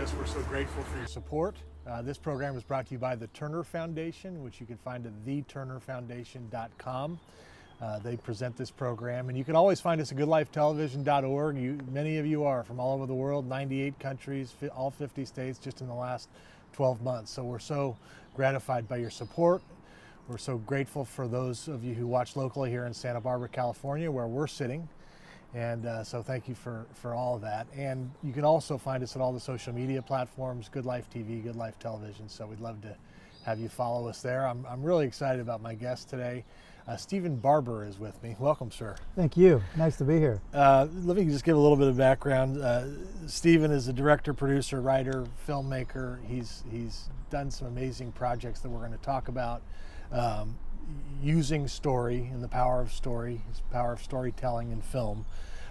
us. We're so grateful for your support. This program is brought to you by the Turner Foundation, which you can find at theturnerfoundation.com. They present this program, and you can always find us at goodlifetelevision.org. Many of you are from all over the world, 98 countries, all 50 states, just in the last 12 months. So we're so gratified by your support. We're so grateful for those of you who watch locally here in Santa Barbara, California, where we're sitting. And so thank you for all of that. And you can also find us at all the social media platforms, Good Life TV, Good Life Television. So we'd love to have you follow us there. I'm really excited about my guest today. Stephen Barber is with me. Welcome, sir. Thank you. Nice to be here. Let me just give a little bit of background. Stephen is a director, producer, writer, filmmaker. He's done some amazing projects that we're going to talk about. Using story and the power of story, the power of storytelling in film.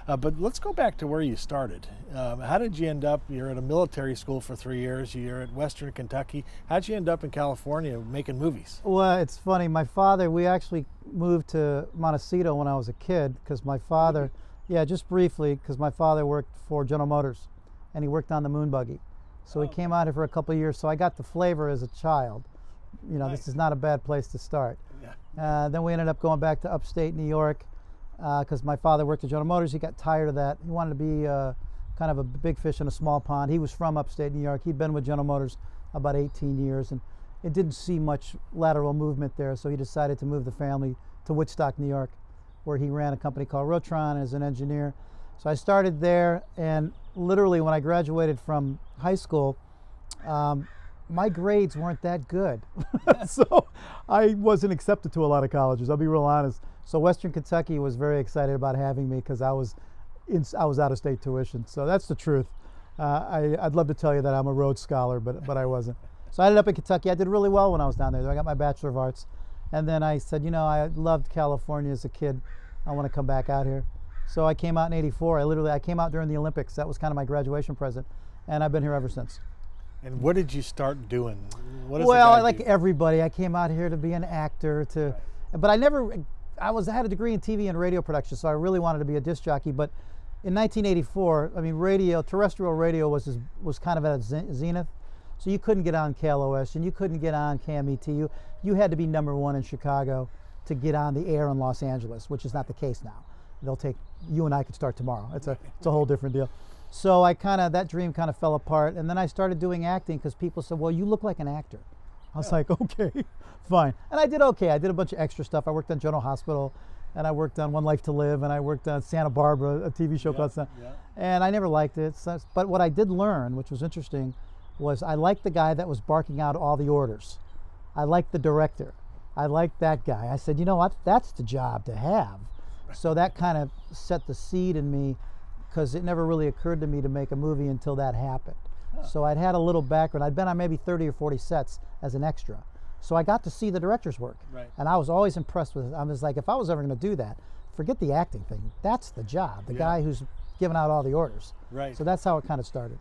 But let's go back to where you started. How did you end up? You're at a military school for 3 years. You're at Western Kentucky. How'd you end up in California making movies? Well, it's funny. My father, we actually moved to Montecito when I was a kid because my father, yeah, just briefly, because my father worked for General Motors and he worked on the moon buggy. So he came out here for a couple of years. So I got the flavor as a child. You know, nice. This is not a bad place to start. Yeah. Then we ended up going back to upstate New York because my father worked at General Motors. He got tired of that. He wanted to be kind of a big fish in a small pond. He was from upstate New York. He'd been with General Motors about 18 years, and it didn't see much lateral movement there, so he decided to move the family to Woodstock, New York, where he ran a company called Rotron as an engineer. So I started there, and literally when I graduated from high school, my grades weren't that good. So I wasn't accepted to a lot of colleges, I'll be real honest. So Western Kentucky was very excited about having me because I was out of state tuition. So that's the truth. I'd love to tell you that I'm a Rhodes Scholar, but I wasn't. So I ended up in Kentucky. I did really well when I was down there. I got my Bachelor of Arts. And then I said, you know, I loved California as a kid. I want to come back out here. So I came out in '84. I came out during the Olympics. That was kind of my graduation present. And I've been here ever since. And what did you start doing? What well, like do? Everybody, I came out here to be an actor. But I had a degree in TV and radio production, so I really wanted to be a disc jockey. But in 1984, I mean, radio, terrestrial radio was kind of at a zenith. So you couldn't get on KLOS and you couldn't get on KMET. You had to be #1 in Chicago to get on the air in Los Angeles, which is not the case now. They'll take you and I could start tomorrow. It's a whole different deal. So that dream kind of fell apart. And then I started doing acting because people said, well, you look like an actor. I was like, okay, fine. And I did okay. I did a bunch of extra stuff. I worked on General Hospital and I worked on One Life to Live and I worked on Santa Barbara, a TV show called Santa. Yeah. And I never liked it. So, but what I did learn, which was interesting, was I liked the guy that was barking out all the orders. I liked the director. I liked that guy. I said, you know what? That's the job to have. So that kind of set the seed in me, because it never really occurred to me to make a movie until that happened. Oh. So I'd had a little background. I'd been on maybe 30 or 40 sets as an extra. So I got to see the director's work. Right. And I was always impressed with it. I was like, if I was ever gonna do that, forget the acting thing. That's the job, the guy who's giving out all the orders. Right. So that's how it kind of started.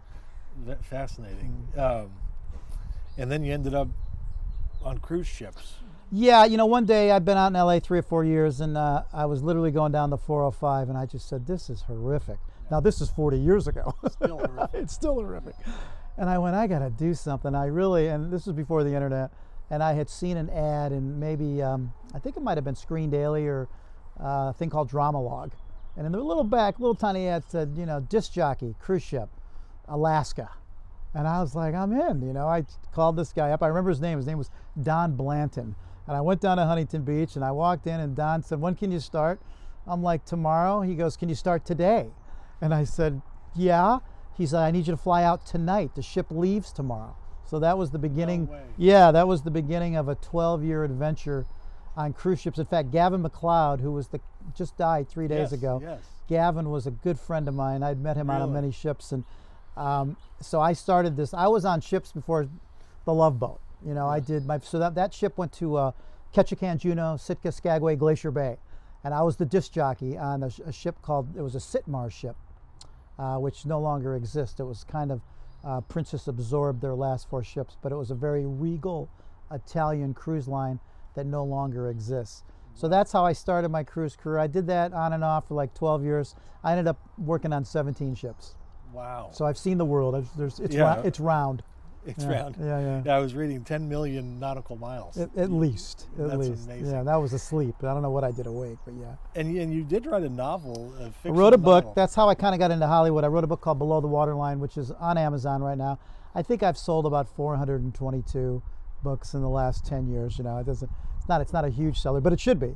Fascinating. And then you ended up on cruise ships. Yeah, you know, one day I've been out in LA 3 or 4 years and I was literally going down the 405 and I just said, this is horrific. Now this is 40 years ago. Still horrific. It's still horrific. And I went, I gotta do something. And this was before the internet, and I had seen an ad and maybe, I think it might've been Screen Daily or a thing called Dramalog. And in the little tiny ad said, you know, disc jockey, cruise ship, Alaska. And I was like, I'm in, you know. I called this guy up. I remember his name was Don Blanton. And I went down to Huntington Beach and I walked in and Don said, when can you start? I'm like, tomorrow? He goes, can you start today? And I said, yeah. He said, I need you to fly out tonight. The ship leaves tomorrow. So that was the beginning. No way. Yeah, that was the beginning of a 12-year adventure on cruise ships. In fact, Gavin McLeod, who was just died 3 days ago. Yes. Gavin was a good friend of mine. I'd met him on many ships. And so I started this. I was on ships before the Love Boat. You know, I did my, so that ship went to Ketchikan, Juneau, Sitka, Skagway, Glacier Bay. And I was the disc jockey on a ship called, it was a Sitmar ship. Which no longer exists. It was kind of, Princess absorbed their last 4 ships, but it was a very regal Italian cruise line that no longer exists. So that's how I started my cruise career. I did that on and off for like 12 years. I ended up working on 17 ships. Wow. So I've seen the world. It's round. It's round. Yeah, yeah. I was reading 10 million nautical miles. At least. That's amazing. Yeah, that was asleep. I don't know what I did awake, but yeah. And you did write a novel, a fictional novel. I wrote a book. That's how I kind of got into Hollywood. I wrote a book called Below the Waterline, which is on Amazon right now. I think I've sold about 422 books in the last 10 years. You know, it's not a huge seller, but it should be.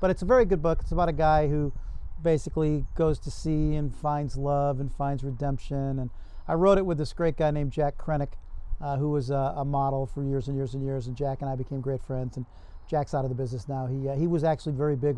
But it's a very good book. It's about a guy who basically goes to sea and finds love and finds redemption. And I wrote it with this great guy named Jack Krennic, who was a model for years and years and years, and Jack and I became great friends, and Jack's out of the business now. He was actually very big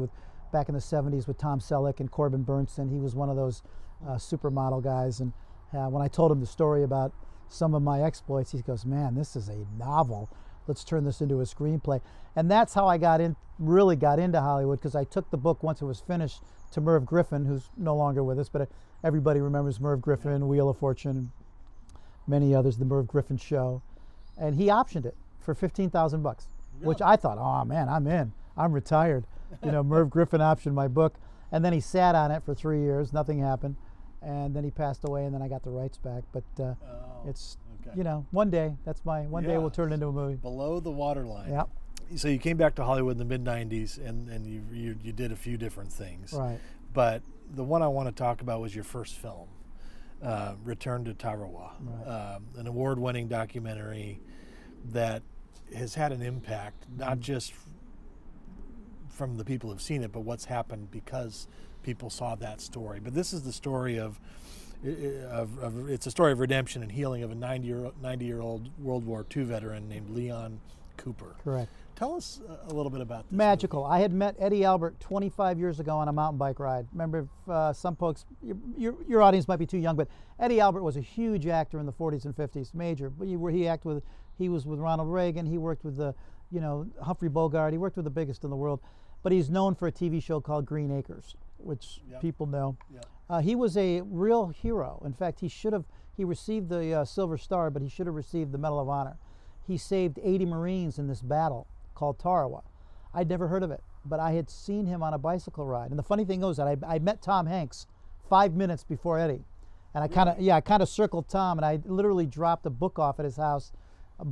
back in the 70s with Tom Selleck and Corbin Burnson. He was one of those supermodel guys, and when I told him the story about some of my exploits, he goes, man, this is a novel. Let's turn this into a screenplay. And that's how I really got into Hollywood, because I took the book once it was finished to Merv Griffin, who's no longer with us, but everybody remembers Merv Griffin, Wheel of Fortune, many others, the Merv Griffin Show, and he optioned it for 15,000 bucks, which I thought, oh man, I'm in, I'm retired. You know, Merv Griffin optioned my book, and then he sat on it for 3 years, nothing happened, and then he passed away, and then I got the rights back, but you know, one day we'll turn it into a movie. Below the Waterline. Yeah. So you came back to Hollywood in the mid-'90s, and you did a few different things. Right. But the one I want to talk about was your first film. Return to Tarawa, right. An award-winning documentary that has had an impact, not just from the people who've seen it, but what's happened because people saw that story. But this is the story of it's a story of redemption and healing of a 90-year-old World War II veteran named Leon Cooper. Correct. Tell us a little bit about this. Magical. Movie. I had met Eddie Albert 25 years ago on a mountain bike ride. Remember, some folks, your audience might be too young, but Eddie Albert was a huge actor in the 40s and 50s, major. He was with Ronald Reagan. He worked with Humphrey Bogart. He worked with the biggest in the world. But he's known for a TV show called Green Acres, which people know. Yep. He was a real hero. In fact, he received the Silver Star, but he should have received the Medal of Honor. He saved 80 Marines in this battle called Tarawa. I'd never heard of it, but I had seen him on a bicycle ride. And the funny thing was that I met Tom Hanks 5 minutes before Eddie. And I kind of circled Tom, and I literally dropped a book off at his house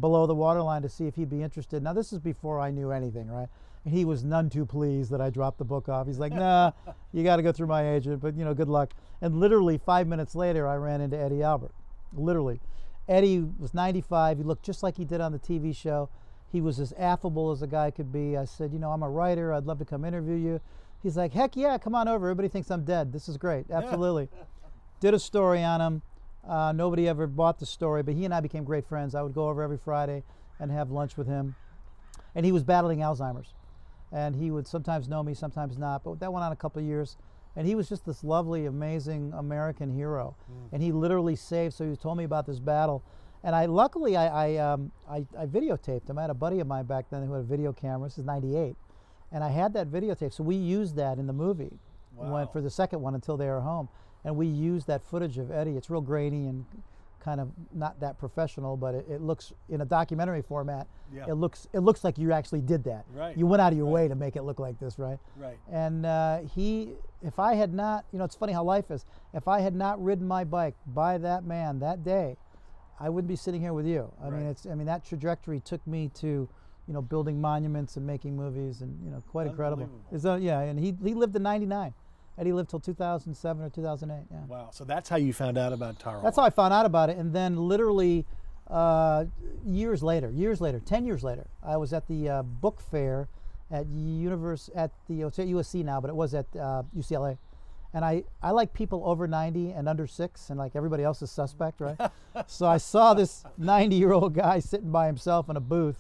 below the waterline to see if he'd be interested. Now, this is before I knew anything, right? And he was none too pleased that I dropped the book off. He's like, nah, you got to go through my agent, but, you know, good luck. And literally 5 minutes later, I ran into Eddie Albert, literally. Eddie was 95. He looked just like he did on the TV show. He was as affable as a guy could be. I said, you know, I'm a writer. I'd love to come interview you. He's like, heck yeah, come on over. Everybody thinks I'm dead. This is great. Absolutely. Yeah. Did a story on him. Nobody ever bought the story, but he and I became great friends. I would go over every Friday and have lunch with him. And he was battling Alzheimer's. And he would sometimes know me, sometimes not. But that went on a couple of years. And he was just this lovely, amazing American hero. Mm. And he literally saved, so he told me about this battle. And I luckily videotaped him. I had a buddy of mine back then who had a video camera. This is 98, and I had that videotape. So we used that in the movie. Wow. Went for the second one Until They Are Home, and we used that footage of Eddie. It's real grainy and kind of not that professional, but it looks in a documentary format. Yeah. It looks like you actually did that. Right. You went out of your way to make it look like this, right? Right. And if I had not, you know, it's funny how life is. If I had not ridden my bike by that man that day, I wouldn't be sitting here with you. I mean, that trajectory took me to, you know, building monuments and making movies, and, you know, quite incredible. Yeah, and he lived in 99, and he lived till 2007 or 2008. Yeah. Wow. So that's how you found out about Tarawa. That's how I found out about it, and then literally years later, 10 years later, I was at the book fair at USC now, but it was at UCLA. And I like people over 90 and under 6, and like everybody else is suspect, right? So I saw this 90-year-old guy sitting by himself in a booth,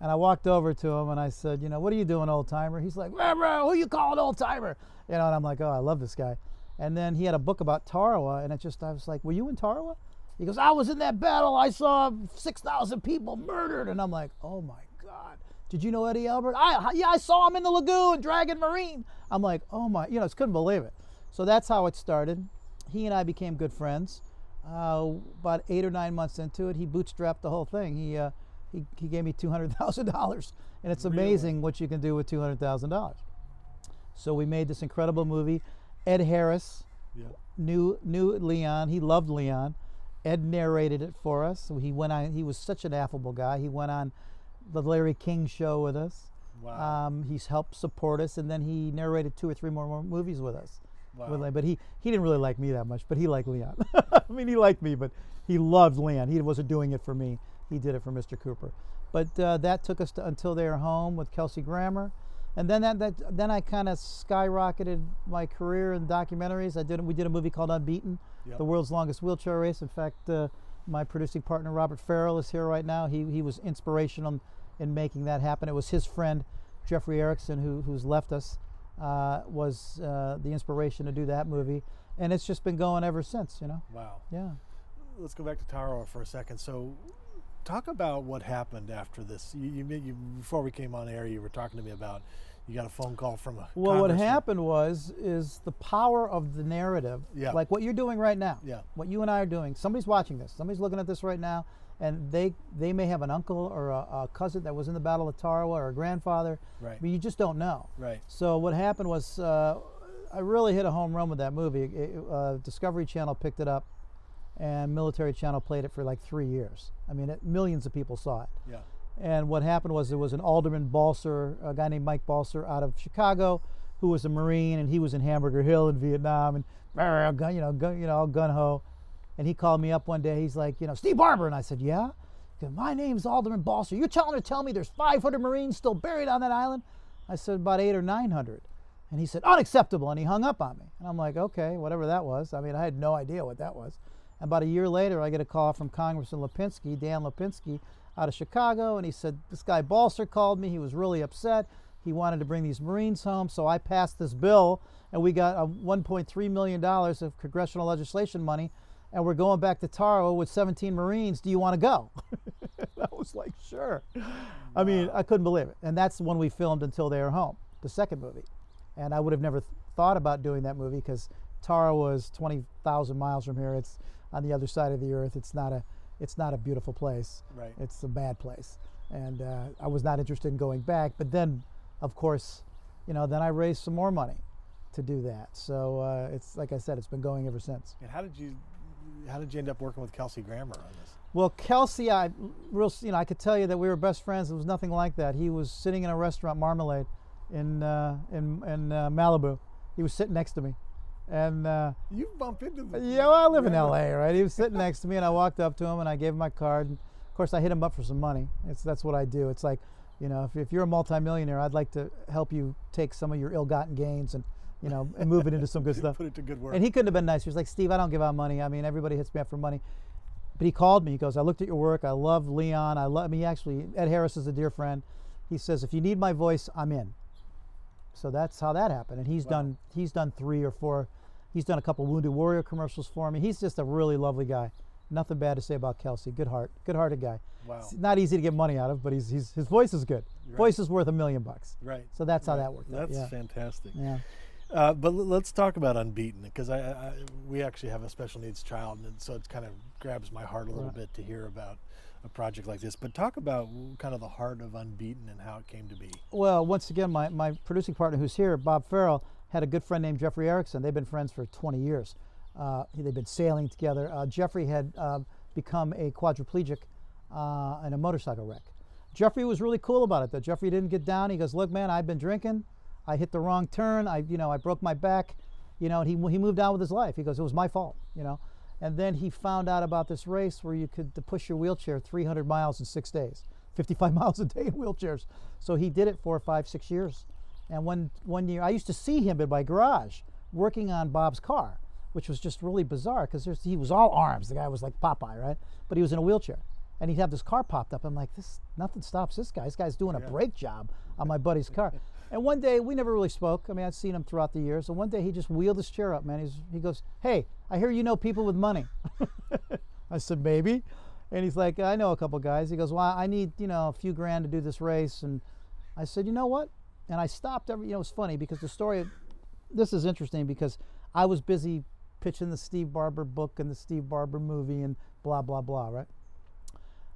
and I walked over to him and I said, you know, what are you doing, old timer? He's like, who you calling old timer? You know, and I'm like, oh, I love this guy. And then he had a book about Tarawa, and I was like, were you in Tarawa? He goes, I was in that battle. I saw 6,000 people murdered. And I'm like, oh my God. Did you know Eddie Albert? I saw him in the lagoon, Dragon Marine. I'm like, oh my, you know, I couldn't believe it. So that's how it started. He and I became good friends. About 8 or 9 months into it, he bootstrapped the whole thing. He gave me $200,000, and it's amazing what you can do with $200,000. So we made this incredible movie. Ed Harris, knew Leon. He loved Leon. Ed narrated it for us. He went on. He was such an affable guy. He went on the Larry King show with us. Wow. He's helped support us, and then he narrated 2 or 3 more movies with us. Wow. But he didn't really like me that much, but he liked Leon. I mean, he liked me, but he loved Leon. He wasn't doing it for me. He did it for Mr. Cooper. But that took us to Until They Are Home with Kelsey Grammer. And then then I kind of skyrocketed my career in documentaries. We did a movie called Unbeaten, yep. The world's longest wheelchair race. In fact, my producing partner Robert Farrell is here right now. He was inspirational in making that happen. It was his friend Jeffrey Erickson, who's left us, was the inspiration to do that movie, and it's just been going ever since. You know. Wow. Yeah. Let's go back to Tarawa for a second. So. Talk about what happened after this. You before we came on air, you were talking to me about you got a phone call from a. Well, what happened is the power of the narrative, yeah. Like what you're doing right now, yeah. What you and I are doing. Somebody's watching this. Somebody's looking at this right now, and they may have an uncle or a cousin that was in the Battle of Tarawa or a grandfather. Right. But you just don't know. Right. So what happened was I really hit a home run with that movie. Discovery Channel picked it up. And Military Channel played it for like 3 years. I mean, millions of people saw it. Yeah. And what happened was there was an alderman Balcer, a guy named Mike Balcer out of Chicago, who was a Marine, and he was in Hamburger Hill in Vietnam, and all gun ho. And he called me up one day. He's like, Steve Barber, and I said, yeah. He said, my name's Alderman Balcer. You're tell me there's 500 Marines still buried on that island? I said about 800 or 900. And he said unacceptable, and he hung up on me. And I'm like, okay, whatever that was. I mean, I had no idea what that was. About a year later, I get a call from Congressman Lipinski, Dan Lipinski, out of Chicago, and he said, this guy Balcer called me. He was really upset. He wanted to bring these Marines home, so I passed this bill, and we got $1.3 million of congressional legislation money, and we're going back to Tarawa with 17 Marines. Do you want to go? I was like, sure. Wow. I mean, I couldn't believe it. And that's the one we filmed Until They Are Home, the second movie. And I would have never thought about doing that movie because Tarawa is 20,000 miles from here. It's on the other side of the earth. It's not a beautiful place. Right. It's a bad place, and I was not interested in going back. But then, of course, then I raised some more money to do that. So it's like I said, it's been going ever since. And how did you end up working with Kelsey Grammer on this? Well, Kelsey, I could tell you that we were best friends. It was nothing like that. He was sitting in a restaurant, Marmalade, in Malibu. He was sitting next to me. And you bump into them. Yeah, well, I live in LA, right? He was sitting next to me, and I walked up to him, and I gave him my card. And of course, I hit him up for some money. That's what I do. It's like, if you're a multimillionaire, I'd like to help you take some of your ill-gotten gains and, and move it into some good stuff. Put it to good work. And he couldn't have been nicer. He was like, Steve, I don't give out money. I mean, everybody hits me up for money. But he called me. He goes, I looked at your work. I love Leon. Actually, Ed Harris is a dear friend. He says, if you need my voice, I'm in. So that's how that happened, and he's wow. done. He's done 3 or 4. He's done a couple Wounded Warrior commercials for me. He's just a really lovely guy. Nothing bad to say about Kelsey. Good heart, good-hearted guy. Wow. It's not easy to get money out of, but his voice is good. Right. Voice is worth $1 million. Right. So that's how that worked. That's out. Yeah. Fantastic. Yeah. But let's talk about Unbeaten, because we actually have a special needs child, and so it kind of grabs my heart a little right. bit to hear about a project like this. But talk about kind of the heart of Unbeaten and how it came to be. Well, once again, my producing partner who's here, Bob Farrell, had a good friend named Jeffrey Erickson. They've been friends for 20 years. They've been sailing together. Jeffrey had become a quadriplegic in a motorcycle wreck. Jeffrey was really cool about it, though. Jeffrey didn't get down. He goes, look, man, I've been drinking. I hit the wrong turn. I broke my back. And he moved on with his life. He goes, it was my fault, And then he found out about this race where you could push your wheelchair 300 miles in 6 days, 55 miles a day in wheelchairs. So he did it 4, 5, 6 years. And one year, I used to see him in my garage working on Bob's car, which was just really bizarre because he was all arms. The guy was like Popeye, right? But he was in a wheelchair. And he'd have this car popped up. I'm like, nothing stops this guy. This guy's doing a brake job on my buddy's car. And one day, we never really spoke. I mean, I'd seen him throughout the years. And one day, he just wheeled his chair up, man. He goes, hey, I hear you know people with money. I said, maybe. And he's like, I know a couple guys. He goes, well, I need, a few grand to do this race. And I said, you know what? And I stopped. It's funny because the story, this is interesting because I was busy pitching the Steve Barber book and the Steve Barber movie and blah, blah, blah, right?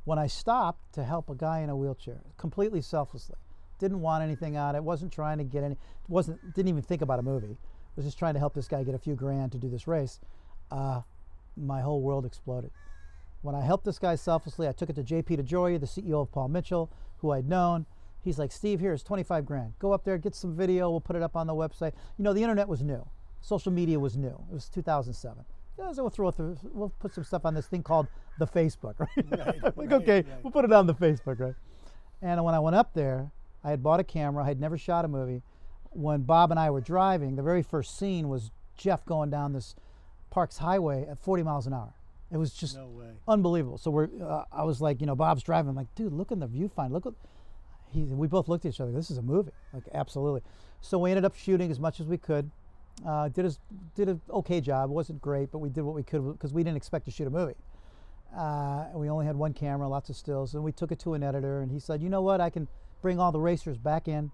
When I stopped to help a guy in a wheelchair, completely selflessly, didn't want anything out. I wasn't trying to get any. Didn't even think about a movie. was just trying to help this guy get a few grand to do this race, my whole world exploded. When I helped this guy selflessly, I took it to JP DeJoria, the CEO of Paul Mitchell, who I'd known. He's like, Steve, here's 25 grand. Go up there, get some video, we'll put it up on the website. You know, the internet was new. Social media was new. It was 2007. Yeah, so we'll put some stuff on this thing called the Facebook, right? Right, okay, we'll put it on the Facebook, right? And when I went up there, I had bought a camera. I had never shot a movie. When Bob and I were driving, the very first scene was Jeff going down this Parks Highway at 40 miles an hour. It was just unbelievable. So I was like, you know, Bob's driving. I'm like, dude, look in the viewfinder. Look what... We both looked at each other. This is a movie. Like, absolutely. So we ended up shooting as much as we could. Did an okay job. It wasn't great, but we did what we could because we didn't expect to shoot a movie. We only had one camera, lots of stills, and we took it to an editor, and he said, you know what, I can bring all the racers back in,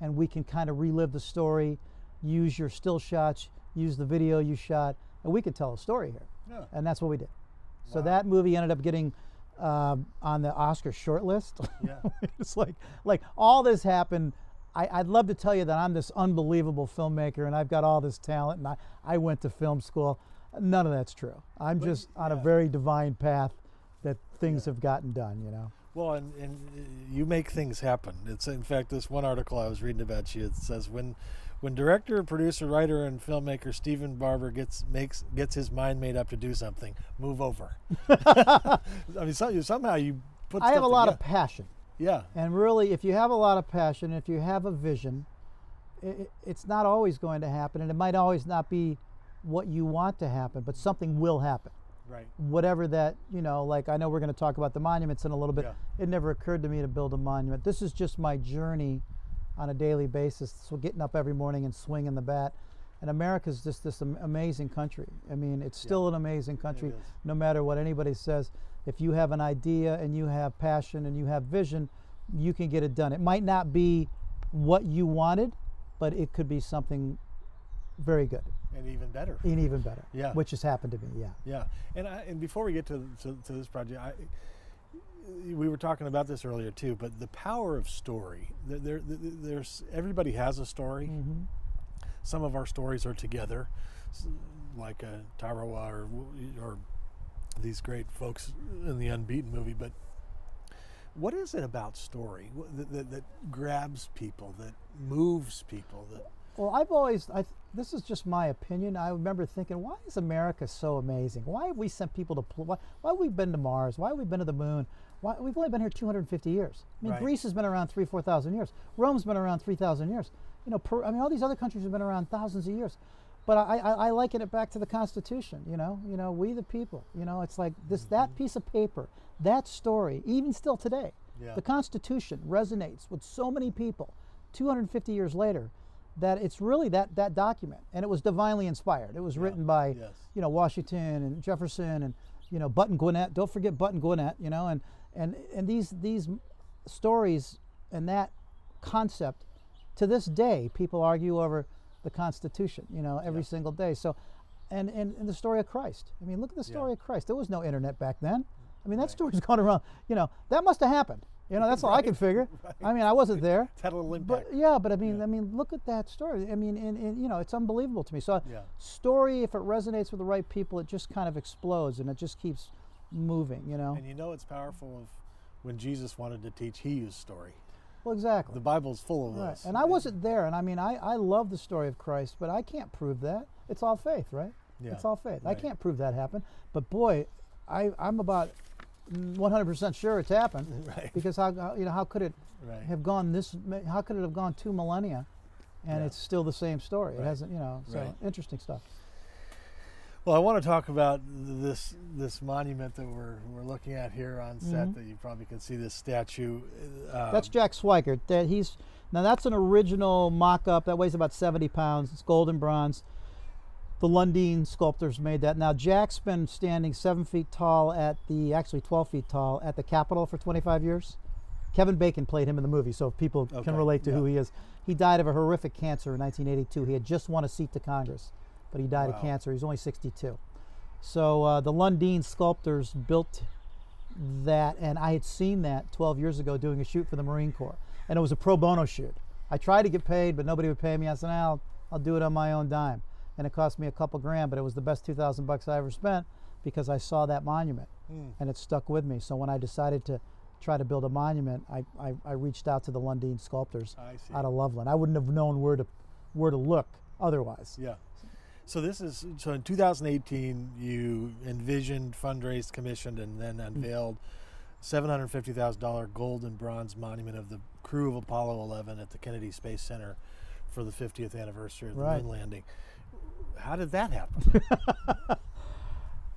and we can kind of relive the story, use your still shots, use the video you shot, and we could tell a story here. Yeah. And that's what we did. Wow. So that movie ended up getting on the Oscar short list. Yeah. It's like all this happened. I'd love to tell you that I'm this unbelievable filmmaker and I've got all this talent and I went to film school. None of that's true. I'm just on a very divine path that things have gotten done, you know. Well, and you make things happen. It's, in fact, this one article I was reading about you, it says, when director, producer, writer, and filmmaker Stephen Barber gets his mind made up to do something, move over. I mean, somehow you put stuff together. I have a lot of passion. Yeah. And really, if you have a lot of passion, if you have a vision, it's not always going to happen, and it might always not be what you want to happen, but something will happen. Right. Whatever that, you know, like I know we're going to talk about the monuments in a little bit. Yeah. It never occurred to me to build a monument. This is just my journey on a daily basis. So getting up every morning and swinging the bat. And America's just this amazing country. I mean, it's still an amazing country, no matter what anybody says. If you have an idea and you have passion and you have vision, you can get it done. It might not be what you wanted, but it could be something very good. And even better. And even better. Yeah. Which has happened to me, yeah. Yeah. And before we get to this project, we were talking about this earlier too, but the power of story. Everybody has a story. Mm-hmm. Some of our stories are together, like Tarawa or these great folks in the Unbeaten movie, but what is it about story that grabs people, that moves people? Well, I've always, this is just my opinion, I remember thinking, why is America so amazing? Why have we sent people to, why have we been to Mars? Why have we been to the moon? Why, we've only been here 250 years. I mean, right. Greece has been around 3,000 to 4,000 years. Rome's been around 3,000 years. You know, I mean, all these other countries have been around thousands of years. But I liken it back to the Constitution, you know, we the people, you know, it's like this, that piece of paper, that story, even still today, the Constitution resonates with so many people 250 years later that it's really that document. And it was divinely inspired. It was written by, you know, Washington and Jefferson and, you know, Button Gwinnett, don't forget Button Gwinnett, you know, and these stories and that concept to this day, people argue over the Constitution, you know, every single day. So, and the story of Christ. I mean, look at the story of Christ. There was no internet back then. I mean, that story's going around, you know, that must have happened. You know, that's all I can figure. Right. I mean, I wasn't there. It's had a little impact. But, yeah, but I mean, look at that story. I mean, and you know, it's unbelievable to me. So story, if it resonates with the right people, it just kind of explodes and it just keeps moving, you know. And you know it's powerful of when Jesus wanted to teach, he used story. Well, exactly. The Bible's full of this. And I wasn't there, and I mean, I love the story of Christ, but I can't prove that. It's all faith, right? Yeah. It's all faith. Right. I can't prove that happened, but boy, I'm about 100% sure it's happened. Right. Because how you know how could it have gone this? How could it have gone 2 millennia, and it's still the same story? Right. It hasn't, you know. So interesting stuff. Well, I want to talk about this monument that we're looking at here on set. That you probably can see this statue. That's Jack Swigert. That's an original mock-up that weighs about 70 pounds. It's gold and bronze. The Lundeen sculptors made that. Now Jack's been standing 7 feet tall at the, actually 12 feet tall at the Capitol for 25 years. Kevin Bacon played him in the movie, so if people can relate to who he is. He died of a horrific cancer in 1982. He had just won a seat to Congress, but he died of cancer. He's only 62. So the Lundeen sculptors built that, and I had seen that 12 years ago doing a shoot for the Marine Corps, and it was a pro bono shoot. I tried to get paid, but nobody would pay me. I said, I'll I'll do it on my own dime. And it cost me a couple grand, but it was the best 2,000 bucks I ever spent because I saw that monument and it stuck with me. So when I decided to try to build a monument, I reached out to the Lundeen sculptors out of Loveland. I wouldn't have known where to look otherwise. Yeah. So this is, so in 2018, you envisioned, fundraised, commissioned, and then unveiled $750,000 gold and bronze monument of the crew of Apollo 11 at the Kennedy Space Center for the 50th anniversary of the moon landing. How did that happen?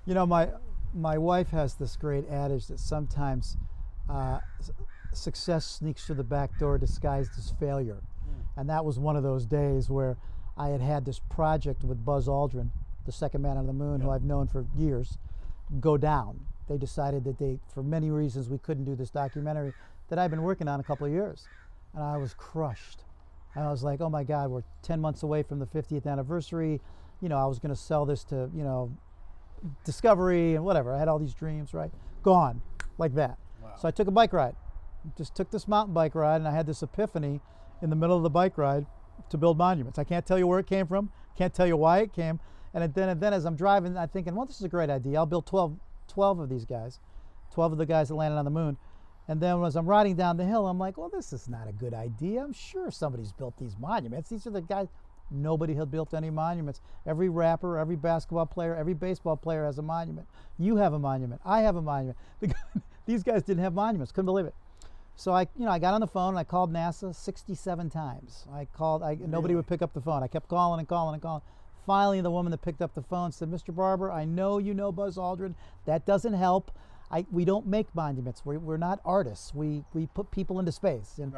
You know, my wife has this great adage that sometimes success sneaks through the back door disguised as failure. And that was one of those days where I had had this project with Buzz Aldrin, the second man on the moon, who I've known for years, go down. They decided that they, for many reasons, we couldn't do this documentary that I've been working on a couple of years. And I was crushed. And I was like, oh my God, we're 10 months away from the 50th anniversary. You know, I was gonna sell this to, you know, Discovery and whatever. I had all these dreams, right? Gone, like that. Wow. So I took a bike ride. Just took this mountain bike ride, and I had this epiphany in the middle of the bike ride to build monuments. I can't tell you where it came from, can't tell you why it came. And then as I'm driving, I'm thinking, well, this is a great idea. I'll build 12 of these guys, 12 of the guys that landed on the moon. And then as I'm riding down the hill, I'm like, well, this is not a good idea. I'm sure somebody's built these monuments. These are the guys. Nobody had built any monuments. Every rapper, every basketball player, every baseball player has a monument. You have a monument. I have a monument. These guys didn't have monuments. Couldn't believe it. So I got on the phone and I called NASA 67 times. Nobody would pick up the phone. I kept calling and calling and calling. Finally, the woman that picked up the phone said, Mr. Barber, I know you know Buzz Aldrin. That doesn't help. We don't make monuments. We're not artists. We put people into space. And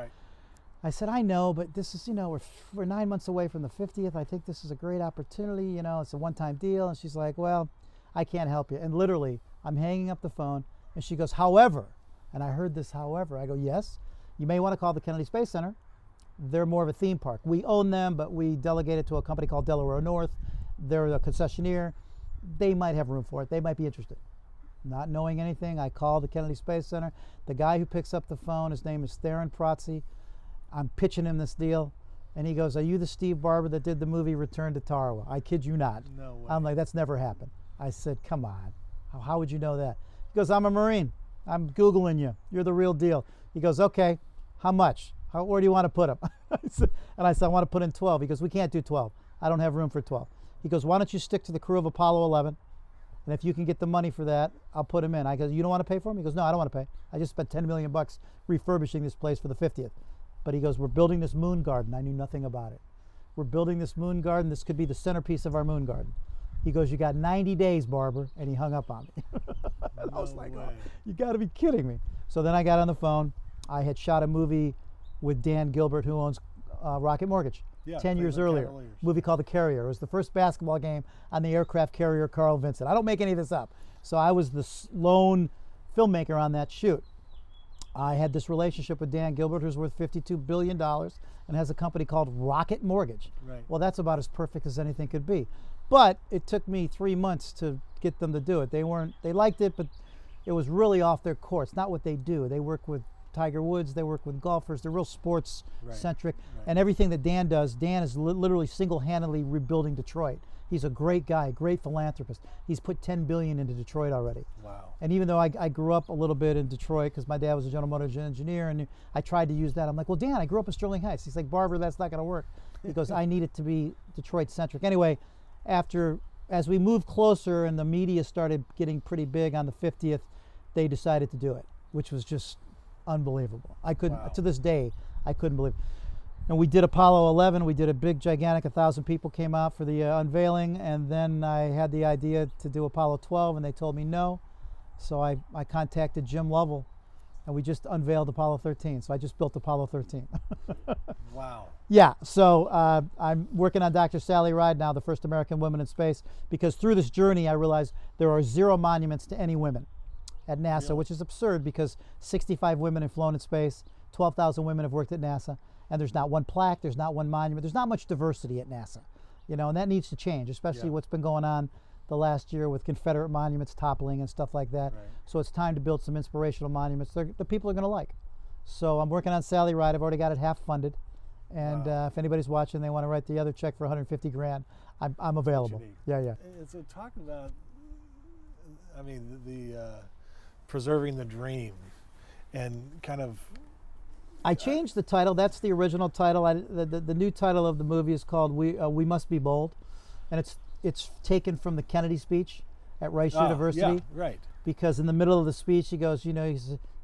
I said, I know, but this is, you know, we're 9 months away from the 50th. I think this is a great opportunity. You know, it's a one-time deal. And she's like, well, I can't help you. And literally, I'm hanging up the phone. And she goes, however, and I heard this, however. I go, yes, you may want to call the Kennedy Space Center. They're more of a theme park. We own them, but we delegate it to a company called Delaware North. They're a concessionaire. They might have room for it. They might be interested. Not knowing anything, I call the Kennedy Space Center. The guy who picks up the phone, his name is Theron Protze. I'm pitching him this deal. And he goes, are you the Steve Barber that did the movie Return to Tarawa? I kid you not. No way. I'm like, that's never happened. I said, come on. How would you know that? He goes, I'm a Marine. I'm Googling you. You're the real deal. He goes, okay, how much? Where do you want to put them? And I said, I want to put in 12. He goes, we can't do 12. I don't have room for 12. He goes, why don't you stick to the crew of Apollo 11? And if you can get the money for that, I'll put them in. I go, you don't want to pay for them? He goes, no, I don't want to pay. I just spent 10 million bucks refurbishing this place for the 50th. But he goes, we're building this moon garden. I knew nothing about it. We're building this moon garden. This could be the centerpiece of our moon garden. He goes, you got 90 days, Barber. And he hung up on me. And I was like, oh, you got to be kidding me. So then I got on the phone. I had shot a movie with Dan Gilbert, who owns Rocket Mortgage, 10 years earlier. A movie called The Carrier. It was the first basketball game on the aircraft carrier Carl Vinson. I don't make any of this up. So I was the lone filmmaker on that shoot. I had this relationship with Dan Gilbert, who's worth $52 billion and has a company called Rocket Mortgage. Well, that's about as perfect as anything could be. But it took me 3 months to get them to do it. They liked it, but it was really off their court. It's not what they do. They work with Tiger Woods, they work with golfers, they're real sports centric. And everything that Dan does, Dan is literally single-handedly rebuilding Detroit. He's a great guy, a great philanthropist. He's put 10 billion into Detroit already. Wow. And even though I grew up a little bit in Detroit because my dad was a General Motors engineer and I tried to use that. I'm like, well, Dan, I grew up in Sterling Heights. He's like, Barber, that's not gonna work. He goes, I need it to be Detroit centric. Anyway, as we moved closer and the media started getting pretty big on the 50th, they decided to do it, which was just unbelievable. I couldn't, to this day, I couldn't believe it. And we did Apollo 11. We did a big, gigantic, 1,000 people came out for the unveiling. And then I had the idea to do Apollo 12, and they told me no. So I contacted Jim Lovell, and we just unveiled Apollo 13. So I just built Apollo 13. Wow. Yeah. So I'm working on Dr. Sally Ride now, the first American woman in space, because through this journey, I realized there are zero monuments to any women at NASA, which is absurd because 65 women have flown in space, 12,000 women have worked at NASA, and there's not one plaque, there's not one monument, there's not much diversity at NASA, you know, and that needs to change, especially what's been going on the last year with Confederate monuments toppling and stuff like that. So it's time to build some inspirational monuments that the people are going to like. So I'm working on Sally Ride. I've already got it half funded, And wow. If anybody's watching, they want to write the other check for 150 grand, I'm available. Yeah, yeah. It's talking about, I mean, the preserving the dream and kind of. I changed the title. That's the original title. The new title of the movie is called "We Must Be Bold," and it's taken from the Kennedy speech at Rice University. Yeah, right. Because in the middle of the speech, he goes, you know,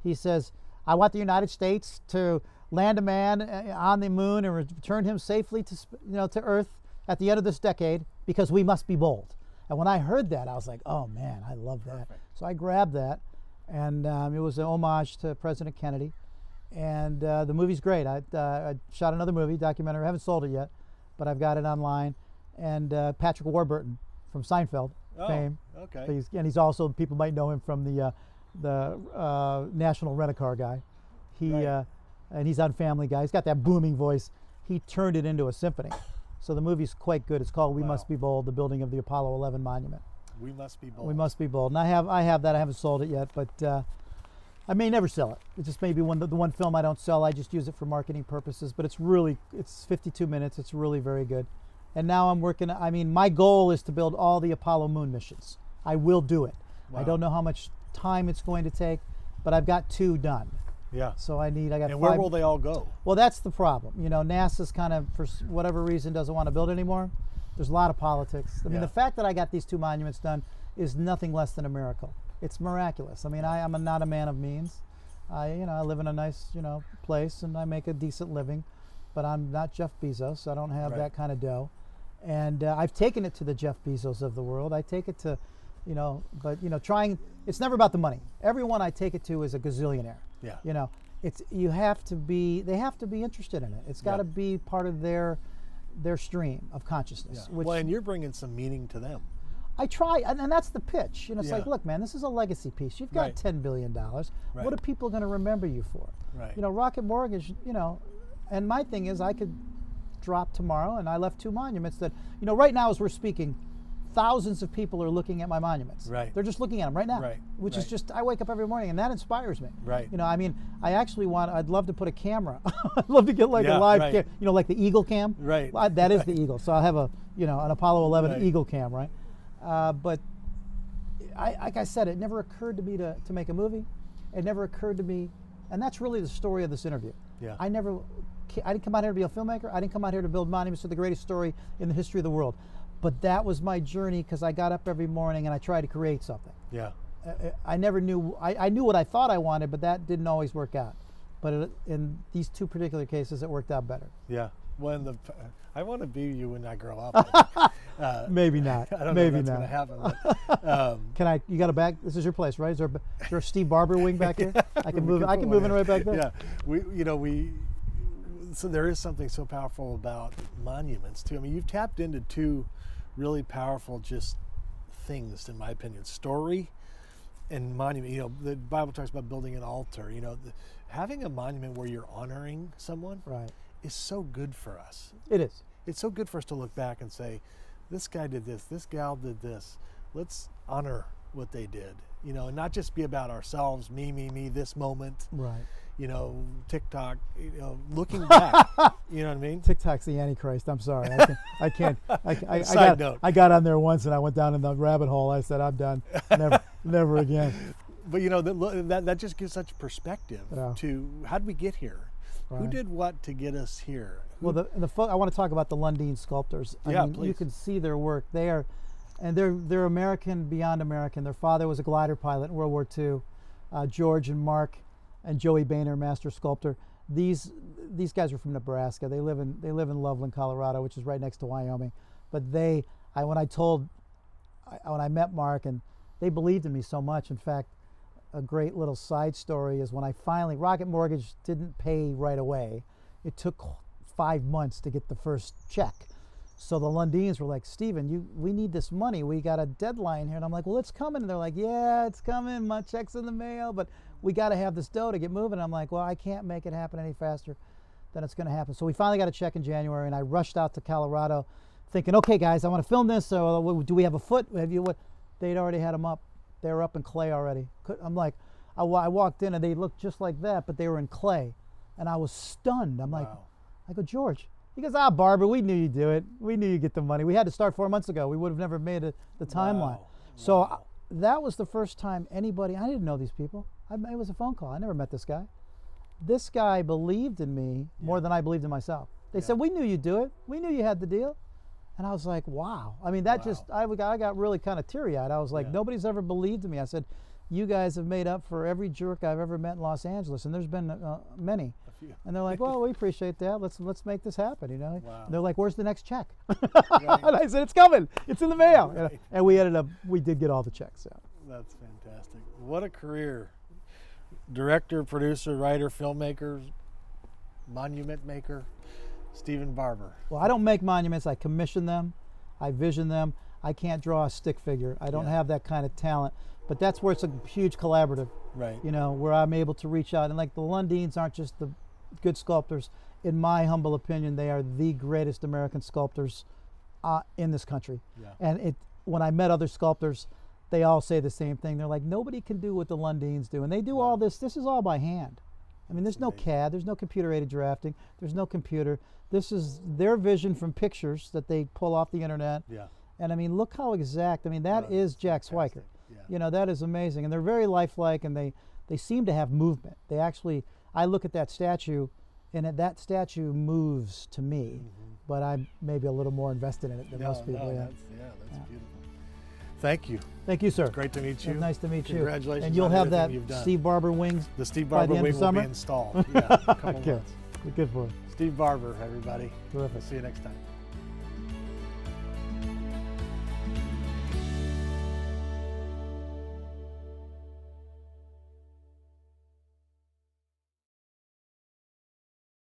he says, "I want the United States to land a man on the moon and return him safely to to Earth at the end of this decade, because we must be bold." And when I heard that, I was like, "Oh man, I love that!" Perfect. So I grabbed that, and it was an homage to President Kennedy. And the movie's great. I shot another movie, documentary. I haven't sold it yet, but I've got it online. And Patrick Warburton from Seinfeld fame. Okay. So he's also, people might know him from the National Rent-A-Car guy. He right. And he's on Family Guy. He's got that booming voice. He turned it into a symphony. So the movie's quite good. It's called "We Must Be Bold: The Building of the Apollo 11 Monument." We must be bold. We must be bold. And I have that. I haven't sold it yet, but. I may never sell it. It just may be the one film I don't sell. I just use it for marketing purposes, but it's really, it's 52 minutes. It's really very good. And now I'm working, I mean, my goal is to build all the Apollo moon missions. I will do it. Wow. I don't know how much time it's going to take, but I've got 2 done. Yeah. So I got 5. And where will they all go? Well, that's the problem. You know, NASA's kind of, for whatever reason, doesn't want to build anymore. There's a lot of politics. I mean, the fact that I got these 2 monuments done is nothing less than a miracle. It's miraculous. I mean, I'm not a man of means. I live in a nice, place, and I make a decent living, but I'm not Jeff Bezos. So I don't have that kind of dough. And I've taken it to the Jeff Bezos of the world. I take it to, it's never about the money. Everyone I take it to is a gazillionaire. Yeah. They have to be interested in it. It's got to be part of their stream of consciousness. Yeah. Which, well, and you're bringing some meaning to them. I try, and that's the pitch. It's like, look, man, this is a legacy piece. You've got $10 billion. What are people going to remember you for? Right. Rocket Mortgage, and my thing is I could drop tomorrow, and I left 2 monuments that, right now as we're speaking, thousands of people are looking at my monuments. Right. They're just looking at them right now, which is just, I wake up every morning, and that inspires me. Right. I mean, I'd love to put a camera. I'd love to get a live cam, like the Eagle cam. Right. That is the Eagle. So I'll have an Apollo 11 Eagle cam, right? But like I said, it never occurred to me to make a movie. It never occurred to me, and that's really the story of this interview. Yeah. I didn't come out here to be a filmmaker. I didn't come out here to build monuments to the greatest story in the history of the world. But that was my journey, because I got up every morning and I tried to create something. Yeah. I never knew, I knew what I thought I wanted, but that didn't always work out. But in these 2 particular cases, it worked out better. Yeah. I want to be you when I grow up. Maybe not. I don't know if that's going to happen. But, you got a back? This is your place, right? Is there a Steve Barber wing back here? I can move in right back there. Yeah. So there is something so powerful about monuments too. I mean, you've tapped into 2 really powerful things, in my opinion, story and monument. The Bible talks about building an altar. Having a monument where you're honoring someone. Right. Is so good for us. It is. It's so good for us to look back and say, this guy did this, this gal did this. Let's honor what they did. And not just be about ourselves, me, this moment. Right. TikTok, looking back, you know what I mean? TikTok's the Antichrist. I'm sorry. I can't. Side note. I got on there once and I went down in the rabbit hole. I said, I'm done. Never again. But that just gives such perspective to how did we get here? Right. Who did what to get us here? Well, I want to talk about the Lundeen sculptors. I mean, you can see their work. They're American beyond American. Their father was a glider pilot in World War II. George and Mark and Joey Boehner, master sculptor. These guys are from Nebraska. They live in Loveland, Colorado, which is right next to Wyoming. But when I met Mark, and they believed in me so much. In fact, a great little side story is when I finally, Rocket Mortgage didn't pay right away. It took 5 months to get the first check. So the Lundeens were like, Stephen, we need this money. We got a deadline here. And I'm like, well, it's coming. And they're like, yeah, it's coming. My check's in the mail, but we got to have this dough to get moving. And I'm like, well, I can't make it happen any faster than it's going to happen. So we finally got a check in January, and I rushed out to Colorado thinking, okay, guys, I want to film this. So do we have a foot? They'd already had them up. They were up in clay already. I'm like, I walked in and they looked just like that, but they were in clay. And I was stunned. I'm like, I go, George. He goes, ah, Barber, we knew you'd do it. We knew you'd get the money. We had to start 4 months ago. We would have never made it, the timeline. Wow. So wow. That was the first time anybody, I didn't know these people. It was a phone call. I never met this guy. This guy believed in me more than I believed in myself. They said, we knew you'd do it. We knew you had the deal. And I was like, wow. I mean, that just, I got really kind of teary-eyed. I was like, nobody's ever believed in me. I said, you guys have made up for every jerk I've ever met in Los Angeles, and there's been many. And they're like, well, we appreciate that. Let's make this happen, you know? Wow. And they're like, where's the next check? And I said, it's coming. It's in the mail. You know? And we ended up, we did get all the checks out. That's fantastic. What a career. Director, producer, writer, filmmaker, monument maker, Stephen Barber. Well, I don't make monuments. I commission them. I vision them. I can't draw a stick figure. I don't have that kind of talent. But that's where it's a huge collaborative, right? You know, where I'm able to reach out. And like the Lundeens aren't just the good sculptors. In my humble opinion, they are the greatest American sculptors in this country. Yeah. And when I met other sculptors, they all say the same thing. They're like, nobody can do what the Lundeens do. And they do all this. This is all by hand. I mean, there's no CAD. There's no computer-aided drafting. There's no computer. This is their vision from pictures that they pull off the internet. Yeah. And I mean, look how exact. I mean, that is Jack Swiker. Yeah. You know, that is amazing. And they're very lifelike, and they seem to have movement. They actually, I look at that statue, and that statue moves to me, but I'm maybe a little more invested in it than most people. That's beautiful. Thank you. Thank you, sir. It's great to meet you. It's nice to meet you. Congratulations. And you'll have that Steve Barber wings. The Steve Barber wing will be installed. Yeah, a couple months. You're good for it. Steve Barber, everybody. Terrific. See you next time.